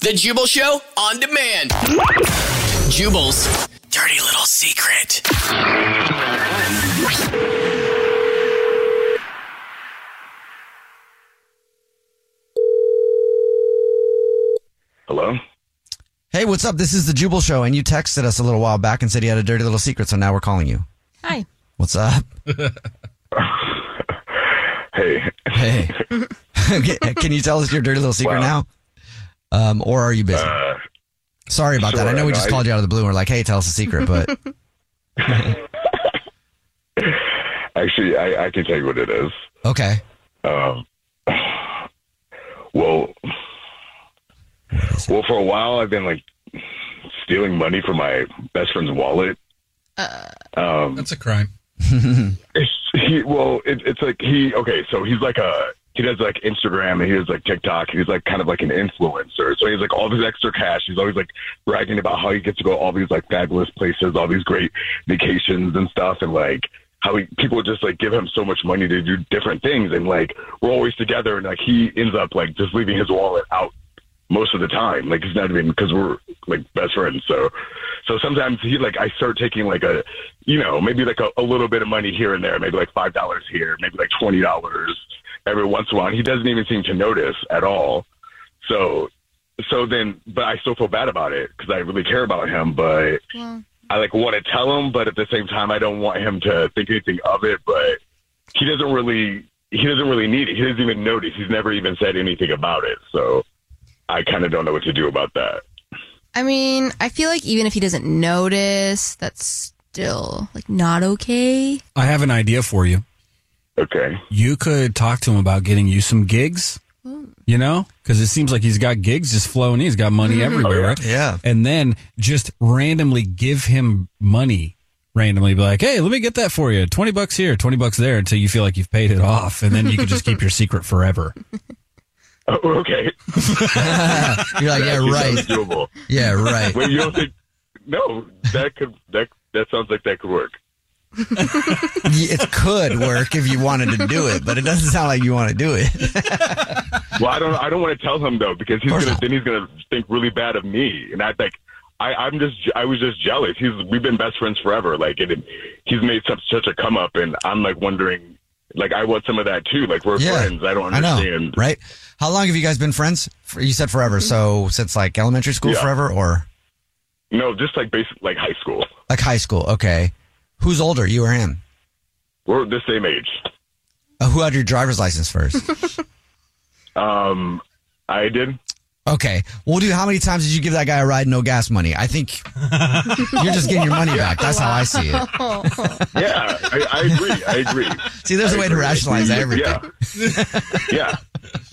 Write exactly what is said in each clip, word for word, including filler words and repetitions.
The Jubal Show on demand. Jubal's Dirty Little Secret. Hello? Hey, what's up? This is the Jubal Show, and you texted us a little while back and said you had a dirty little secret, so now we're calling you. Hi. What's up? Hey. Hey. Can you tell us your dirty little secret wow. now? Um, or are you busy? Uh, Sorry about sure, that. I know we just I, called you out of the blue and we're like, hey, tell us a secret, but. Actually, I, I can tell you what it is. Okay. Um, well, well, for a while, I've been like stealing money from my best friend's wallet. Uh, um, that's a crime. it's, he, well, it, it's like he, okay, so he's like a. He does like Instagram and he does like TikTok. He's like kind of like an influencer. So he's like all this extra cash. He's always like bragging about how he gets to go all these like fabulous places, all these great vacations and stuff. And like how he, people just like give him so much money to do different things. And like, we're always together. And like, he ends up like just leaving his wallet out most of the time. Like, it's not even because we're like best friends. So, so sometimes he like, I start taking like a, you know, maybe like a, a little bit of money here and there, maybe like five dollars here, maybe like twenty dollars. Every once in a while, he doesn't even seem to notice at all. So, so then, but I still feel bad about it because I really care about him. But yeah. I like want to tell him, but at the same time, I don't want him to think anything of it. But he doesn't really, he doesn't really need it. He doesn't even notice. He's never even said anything about it. So, I kind of don't know what to do about that. I mean, I feel like even if he doesn't notice, that's still like not okay. I have an idea for you. Okay. You could talk to him about getting you some gigs, you know, because it seems like he's got gigs just flowing. He's got money everywhere, oh, yeah. right? Yeah. And then just randomly give him money, randomly be like, hey, let me get that for you. twenty bucks here, twenty bucks there until you feel like you've paid it off. And then you can just keep your secret forever. Oh, okay. You're like, yeah, right. Yeah, right. Wait, you don't think, no, that could, that, that sounds like that could work. It could work if you wanted to do it, but it doesn't sound like you want to do it. Well, I don't. I don't want to tell him though, because he's gonna, then he's gonna think really bad of me, and I like I, I'm just. I was just jealous. He's. We've been best friends forever. Like, and he's made such such a come up, and I'm like wondering. Like, I want some of that too. Like, we're yeah, friends. I don't understand. I know, right? How long have you guys been friends? You said forever. So since like elementary school, yeah. forever, or no, just like basic, like high school. Like high school. Okay. Who's older, you or him? We're the same age. Uh, who had your driver's license first? um, I did. Okay. Well, dude, how many times did you give that guy a ride no gas money? I think you're just getting your money back. That's wow. how I see it. Yeah, I, I agree. I agree. See, there's I a way agree. to rationalize everything. Yeah. yeah.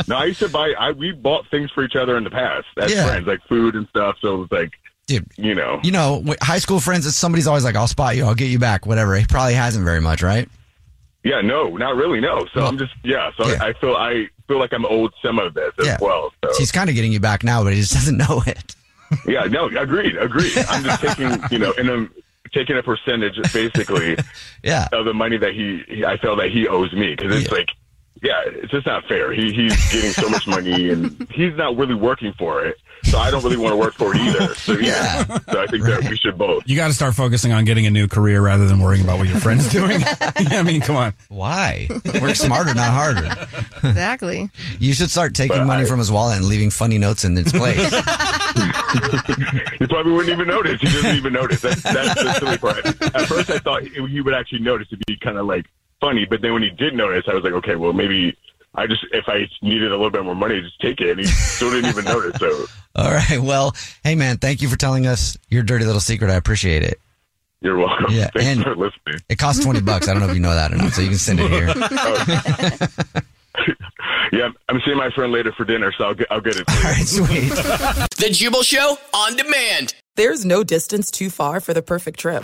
No, I used to buy, I, we bought things for each other in the past as yeah. friends, like food and stuff. So it was like, dude, you know, you know, high school friends, it's somebody's always like, I'll spot you. I'll get you back. Whatever. He probably hasn't very much, right? Yeah, no, not really. No. So well, I'm just, yeah. So yeah. I feel, I feel like I'm owed some of this as yeah. well. So So he's kind of getting you back now, but he just doesn't know it. Yeah, no, agreed, agreed. I'm just taking, you know, and I'm taking a percentage, basically, yeah, of the money that he, he I feel that he owes me, because it's yeah. like, yeah, it's just not fair. He he's getting so much money, and he's not really working for it. So I don't really want to work for it either. So yeah, yeah. so I think right. that we should both. You got to start focusing on getting a new career rather than worrying about what your friend's doing. I mean, come on. Why? Work smarter, not harder. Exactly. You should start taking but money I, from his wallet and leaving funny notes in its place. He probably wouldn't even notice. He doesn't even notice. That's, that's the silly part. At first, I thought he would actually notice. It'd be kind of like funny, but then when he did notice, I was like, okay, well, maybe I just, if I needed a little bit more money, just take it. And he still didn't even notice. So, all right. Well, hey, man, thank you for telling us your dirty little secret. I appreciate it. You're welcome. Yeah, Thanks and for listening. It costs twenty bucks. I don't know if you know that or not, so you can send it here. Oh. Yeah, I'm seeing my friend later for dinner, so I'll get, I'll get it. All right, sweet. The Jubal Show on demand. There's no distance too far for the perfect trip.